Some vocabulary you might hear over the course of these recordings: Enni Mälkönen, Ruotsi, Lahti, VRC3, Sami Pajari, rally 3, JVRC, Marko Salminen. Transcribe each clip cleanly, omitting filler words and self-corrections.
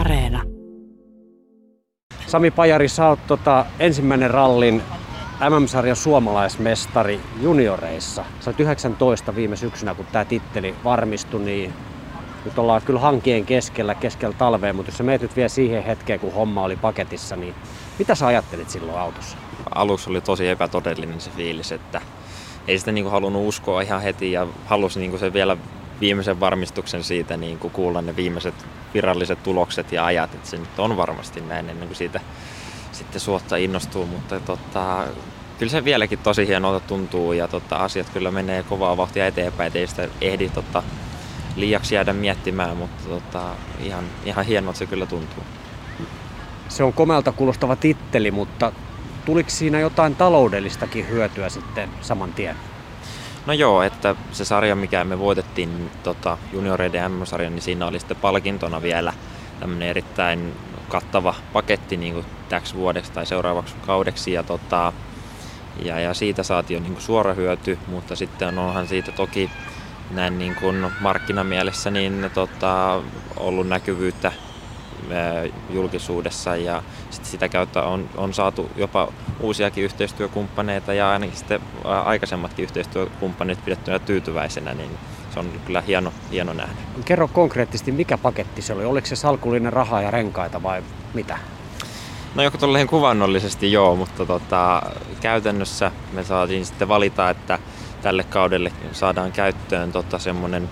Areena. Sami Pajari, sä oot ensimmäinen rallin MM-sarjan suomalaismestari junioreissa. Sä oot 19 viime syksynä, kun tää titteli varmistui, niin nyt ollaan kyllä hankien keskellä talvea, mutta jos sä meet nyt vielä siihen hetkeen, kun homma oli paketissa, niin mitä sä ajattelit silloin autossa? Aluksi oli tosi epätodellinen se fiilis, että ei sitä niin kuin halunnut uskoa ihan heti ja halusi niin kuin sen vielä viimeisen varmistuksen siitä niin kuin kuulla ne viimeiset viralliset tulokset ja ajat, että se nyt on varmasti näin ennen kuin siitä sitten suotta innostuu, mutta kyllä se vieläkin tosi hienolta tuntuu ja asiat kyllä menee kovaa vauhtia eteenpäin, ettei sitä ehdi liiaksi jäädä miettimään, mutta ihan hienolta se kyllä tuntuu. Se on komealta kuulostava titteli, mutta tuliko siinä jotain taloudellistakin hyötyä sitten saman tien? No joo, että se sarja, mikä me voitettiin junioreiden MM-sarjan, niin siinä oli sitten palkintona vielä tämmöinen erittäin kattava paketti niin kuin täksi vuodeksi tai seuraavaksi kaudeksi. Ja siitä saatiin niin kuin suora hyöty, mutta sitten onhan siitä toki näin niin kuin markkinamielessä niin, ollut näkyvyyttä julkisuudessa ja sitä kautta on saatu jopa uusiakin yhteistyökumppaneita ja ainakin sitten aikaisemmatkin yhteistyökumppanit pidettyä tyytyväisenä, niin se on kyllä hieno nähdä. Kerro konkreettisesti, mikä paketti se oli? Oliko se salkullinen rahaa ja renkaita vai mitä? No joku tolleen kuvannollisesti joo, mutta käytännössä me saatiin sitten valita, että tälle kaudelle saadaan käyttöön semmoinen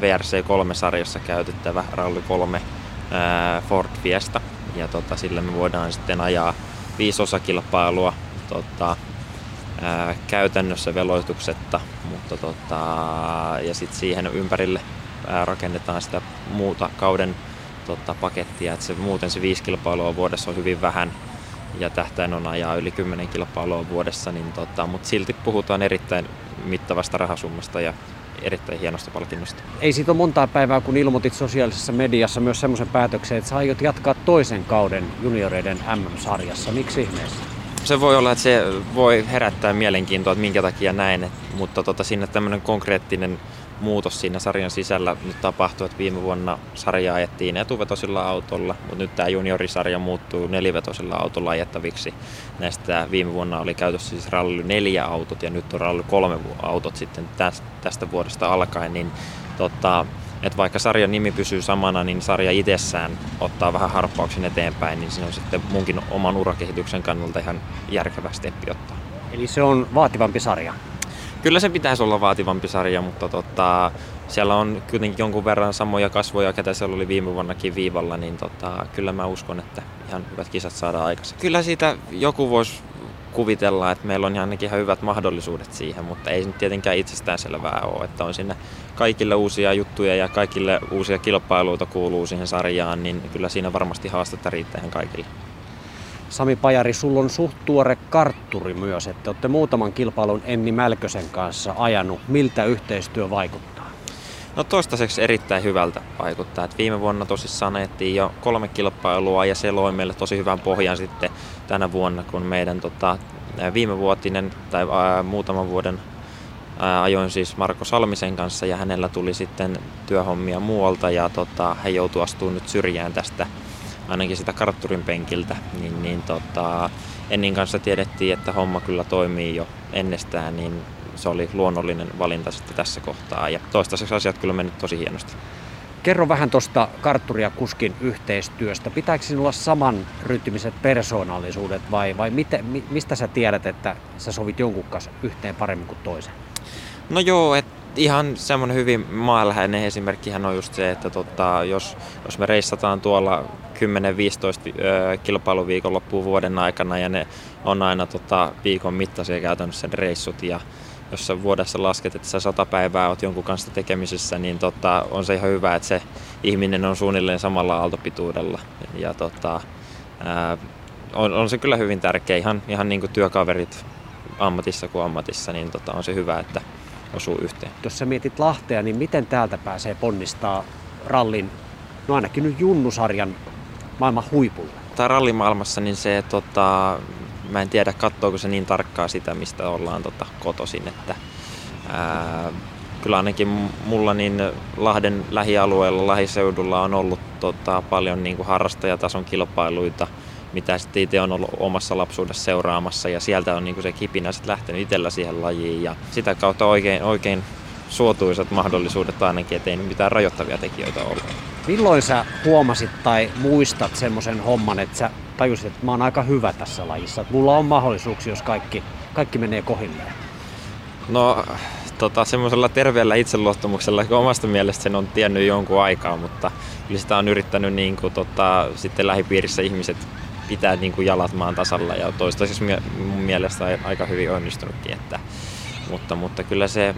VRC3-sarjassa käytettävä Ralli 3 Ford Fiesta ja sillä me voidaan sitten ajaa 5 osakilpailua käytännössä veloituksetta, mutta ja sitten siihen ympärille rakennetaan sitä muuta kauden pakettia, että muuten se 5 kilpailua vuodessa on hyvin vähän ja tähtäin on ajaa yli 10 kilpailua vuodessa, niin mutta silti puhutaan erittäin mittavasta rahasummasta ja erittäin hienosta palkinnosta. Ei siitä ole montaa päivää, kun ilmoitit sosiaalisessa mediassa myös semmoisen päätöksen, että sä aiot jatkaa toisen kauden junioreiden MM-sarjassa. Miksi ihmeessä? Se voi olla, että se voi herättää mielenkiintoa, että minkä takia näin, mutta siinä tämmöinen konkreettinen muutos siinä sarjan sisällä nyt tapahtui, että viime vuonna sarja ajettiin etuvetosilla autolla, mutta nyt tämä juniorisarja muuttuu nelivetosilla autolla ajettaviksi. Näistä viime vuonna oli käytössä siis Rally 4 autot ja nyt on Rally 3 autot sitten tästä vuodesta alkaen, niin että vaikka sarjan nimi pysyy samana, niin sarja itsessään ottaa vähän harppauksen eteenpäin, niin siinä on sitten munkin oman urakehityksen kannalta ihan järkevä steppi ottaa. Eli se on vaativampi sarja? Kyllä se pitäisi olla vaativampi sarja, mutta siellä on kuitenkin jonkun verran samoja kasvoja, ketä siellä oli viime vuonnakin viivalla, niin kyllä mä uskon, että ihan hyvät kisat saadaan aikaiseksi. Kyllä siitä joku voisi kuvitella, että meillä on ainakin ihan hyvät mahdollisuudet siihen, mutta ei se nyt tietenkään itsestäänselvää ole, että on sinne kaikille uusia juttuja ja kaikille uusia kilpailuita kuuluu siihen sarjaan, niin kyllä siinä varmasti haastetta riittää ihan kaikille. Sami Pajari, sulla on suht tuore kartturi myös, että olette muutaman kilpailun Enni Mälkösen kanssa ajanut. Miltä yhteistyö vaikuttaa? No toistaiseksi erittäin hyvältä vaikuttaa. Et viime vuonna tosissaan ajettiin jo 3 kilpailua ja se loi meille tosi hyvän pohjan sitten tänä vuonna, kun meidän viimevuotinen tai muutaman vuoden ajoin siis Marko Salmisen kanssa ja hänellä tuli sitten työhommia muualta ja he joutui astumaan nyt syrjään tästä ainakin sitä kartturin penkiltä, niin Ennin kanssa tiedettiin, että homma kyllä toimii jo ennestään, niin se oli luonnollinen valinta sitten tässä kohtaa. Ja toistaiseksi asiat kyllä mennyt tosi hienosti. Kerro vähän tuosta kartturi- ja kuskin yhteistyöstä. Pitääkö sinulla saman rytmiset persoonallisuudet vai mistä sä tiedät, että sä sovit jonkun kanssa yhteen paremmin kuin toisen? No joo, ihan semmoinen hyvin maanläheinen esimerkkihän on just se, että jos me reissataan tuolla 10-15 kilpailuviikon loppuun vuoden aikana ja ne on aina viikon mittaisia käytännössä ne reissut ja jos sä vuodessa lasket, että sä 100 päivää oot jonkun kanssa tekemisissä, niin on se ihan hyvä, että se ihminen on suunnilleen samalla aaltopituudella ja on se kyllä hyvin tärkeä, ihan niin kuin työkaverit ammatissa kuin ammatissa, niin on se hyvä, että osuu yhteen. Jos sä mietit Lahtea, niin miten täältä pääsee ponnistaa rallin, no ainakin nyt junnusarjan maailman huipulle? Tää rallimaailmassa, niin se, mä en tiedä katsoako se niin tarkkaa sitä, mistä ollaan kotoisin, että kyllä ainakin mulla niin Lahden lähialueella, lähiseudulla on ollut paljon niin kuin harrastajatason kilpailuita, mitä sitten itse on ollut omassa lapsuudessa seuraamassa, ja sieltä on niin kuin se kipinä sitten lähtenyt itsellä siihen lajiin, ja sitä kautta oikein suotuisat mahdollisuudet ainakin, ettei mitään rajoittavia tekijöitä ollut. Milloin sä huomasit tai muistat semmoisen homman, että sä tajusit, että mä oon aika hyvä tässä lajissa, että mulla on mahdollisuuksia, jos kaikki menee kohilleen? No semmoisella terveellä itseluottamuksella, kun omasta mielestä sen on tiennyt jonkun aikaa, mutta kyllä sitä on yrittänyt niin kuin, sitten lähipiirissä ihmiset pitää niin kuin jalat maan tasalla, ja toistaiseksi mun mielestä aika hyvin onnistunutkin. Mutta kyllä se,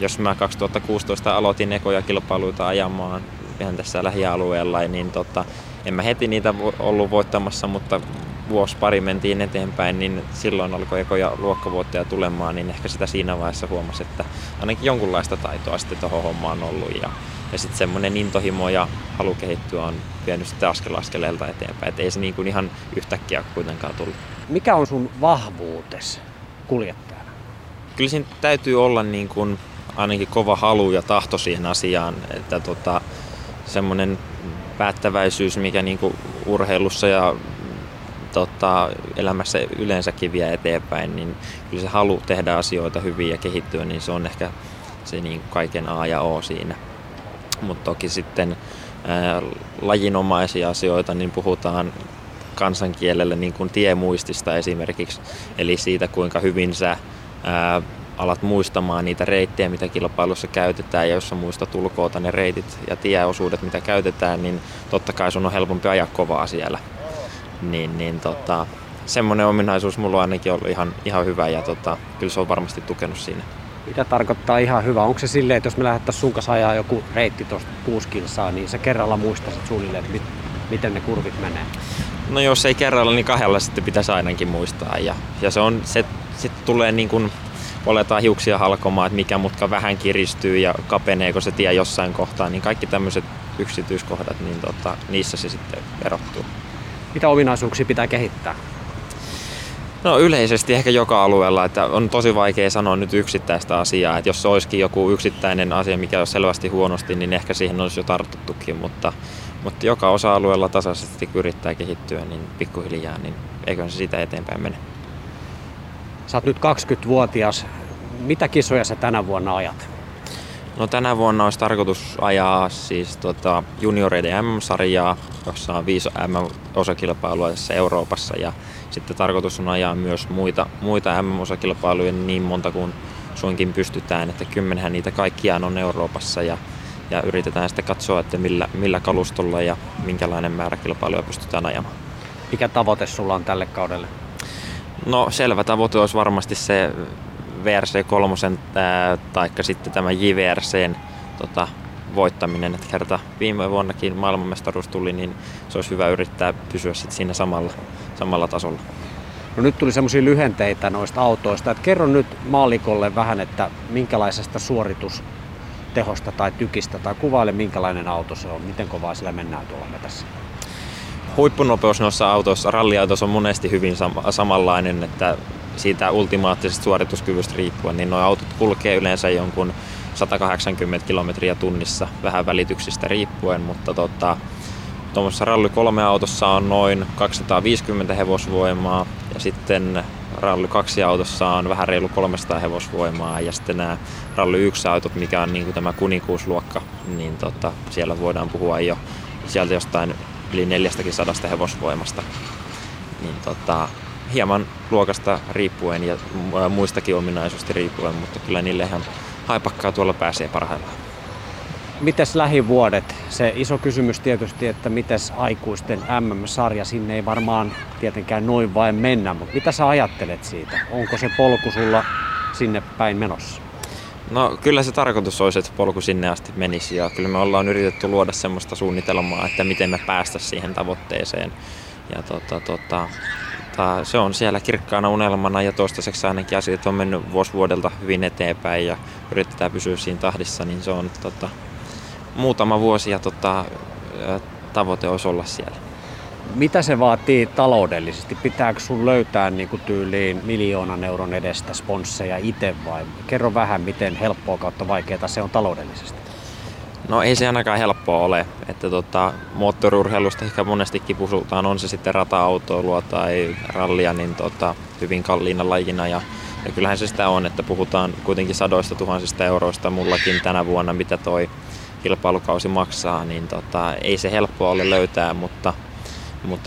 jos mä 2016 aloitin ekoja kilpailuita ajamaan ihan tässä lähialueella, niin en mä heti niitä ollut voittamassa, mutta vuosi pari mentiin eteenpäin, niin silloin alkoi ekoja luokkavuottaja tulemaan, niin ehkä sitä siinä vaiheessa huomasi, että ainakin jonkunlaista taitoa sitten tuohon hommaan on ollut. Ja sitten semmoinen intohimo ja halu kehittyä on vienyt sitten askeleelta eteenpäin, et ei se niin kuin ihan yhtäkkiä kuitenkaan tullut. Mikä on sun vahvuutesi kuljettajana? Kyllä siinä täytyy olla niin kuin ainakin kova halu ja tahto siihen asiaan, että semmoinen päättäväisyys, mikä niin kuin urheilussa ja elämässä yleensäkin vie eteenpäin, niin kyllä se halu tehdä asioita hyvin ja kehittyä, niin se on ehkä se niin kaiken A ja O siinä. Mutta toki sitten lajinomaisia asioita, niin puhutaan kansankielellä niin kuin tiemuistista esimerkiksi, eli siitä kuinka hyvin sä alat muistamaan niitä reittejä, mitä kilpailussa käytetään, ja jos sä muistat ulkoota ne reitit ja tieosuudet, mitä käytetään, niin totta kai sun on helpompi ajaa kovaa siellä. Semmoinen ominaisuus mulla on ainakin ollut ihan hyvä, ja kyllä se on varmasti tukenut siinä. Mitä tarkoittaa ihan hyvä? Onko se silleen, että jos me lähdettäisiin sun kanssa ajaa joku reitti tuosta 6 kilsaa, niin sä kerralla muistaisit suunnilleen, että miten ne kurvit menee? No jos ei kerralla, niin 2 sitten pitäisi ainakin muistaa. Ja se tulee niin kuin oletaan hiuksia halkomaan, että mikä mutka vähän kiristyy ja kapeneeko se tie jossain kohtaa, niin kaikki tämmöiset yksityiskohdat, niin niissä se sitten erottuu. Mitä ominaisuuksia pitää kehittää? No yleisesti ehkä joka alueella, että on tosi vaikea sanoa nyt yksittäistä asiaa, että jos se olisikin joku yksittäinen asia, mikä olisi selvästi huonosti, niin ehkä siihen olisi jo tartuttukin, mutta joka osa-alueella tasaisesti kun yrittää kehittyä, niin pikkuhiljaa, niin eiköhän se sitä eteenpäin mene. Sä oot nyt 20-vuotias. Mitä kisoja sä tänä vuonna ajat? No tänä vuonna olisi tarkoitus ajaa siis junioreiden MM-sarjaa, jossa on 5 MM-osakilpailua tässä Euroopassa, ja sitten tarkoitus on ajaa myös muita MM-osakilpailuja niin monta kuin suinkin pystytään, että 10 niitä kaikkiaan on Euroopassa, ja yritetään sitten katsoa, että millä kalustolla ja minkälainen määrä kilpailuja pystytään ajamaan. Mikä tavoite sulla on tälle kaudelle? No selvä tavoite olisi varmasti se VRC3 taikka sitten tämä JVRCn voittaminen, että kerta viime vuonnakin maailmanmestaruus tuli, niin se olisi hyvä yrittää pysyä sitten siinä samalla tasolla. No nyt tuli semmoisia lyhenteitä noista autoista, että kerro nyt maallikolle vähän, että minkälaisesta suoritustehosta tai tykistä, tai kuvaile minkälainen auto se on, miten kovaa sillä mennään tuolla metässä. Huippunopeus noissa autoissa, ralliautoissa on monesti hyvin samanlainen, että siitä ultimaattisesta suorituskyvystä riippuen, niin nuo autot kulkee yleensä jonkun 180 kilometriä tunnissa vähän välityksistä riippuen, mutta tuommoisessa Ralli 3 autossa on noin 250 hevosvoimaa, ja sitten Ralli 2 autossa on vähän reilu 300 hevosvoimaa, ja sitten nämä Ralli 1 autot, mikä on niin kuin tämä kuninkuusluokka, niin siellä voidaan puhua jo sieltä jostain yli 400 hevosvoimasta. Niin hieman luokasta riippuen ja muistakin ominaisuuksista riippuen, mutta kyllä niille ihan haipakkaa tuolla pääsee parhaillaan. Mites lähivuodet? Se iso kysymys tietysti, että mites aikuisten MM-sarja, sinne ei varmaan tietenkään noin vain mennä, mutta mitä sä ajattelet siitä? Onko se polku sulla sinne päin menossa? No kyllä se tarkoitus olisi, että polku sinne asti menisi, ja kyllä me ollaan yritetty luoda semmoista suunnitelmaa, että miten me päästä siihen tavoitteeseen. Ja se on siellä kirkkaana unelmana, ja toistaiseksi ainakin asiat on mennyt vuosi vuodelta hyvin eteenpäin ja yritetään pysyä siinä tahdissa, niin se on muutama vuosi ja tavoite olisi olla siellä. Mitä se vaatii taloudellisesti? Pitääkö sun löytää niin kuin tyyliin 1 000 000 euron edestä sponsseja itse vai? Kerro vähän, miten helppoa kautta vaikeaa se on taloudellisesti. No ei se ainakaan helppoa ole. Että moottorurheilusta ehkä monestikin puhutaan, on se sitten rata-autoilua tai rallia, niin hyvin kalliina lajina. Ja kyllähän se sitä on, että puhutaan kuitenkin 100 000 euroista mullakin tänä vuonna, mitä toi kilpailukausi maksaa. Niin ei se helppoa ole löytää, mutta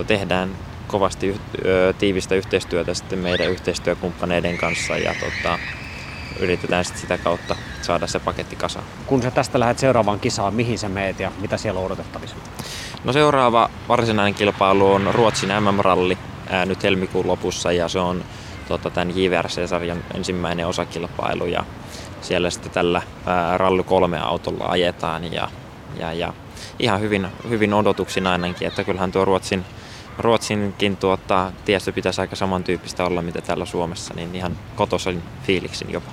tehdään kovasti tiivistä yhteistyötä sitten meidän yhteistyökumppaneiden kanssa ja yritetään sitten sitä kautta saada se paketti kasaan. Kun sä tästä lähdet seuraavaan kisaan, mihin sä meet ja mitä siellä on odotettavissa? No seuraava varsinainen kilpailu on Ruotsin MM-ralli nyt helmikuun lopussa ja se on tämän JVRC-sarjan ensimmäinen osakilpailu ja siellä sitten tällä Rally 3-autolla ajetaan ja ihan hyvin odotuksin ainakin, että kyllähän tuo Ruotsinkin tiestö pitäisi aika samantyyppistä olla, mitä täällä Suomessa, niin ihan kotoisin fiiliksin jopa.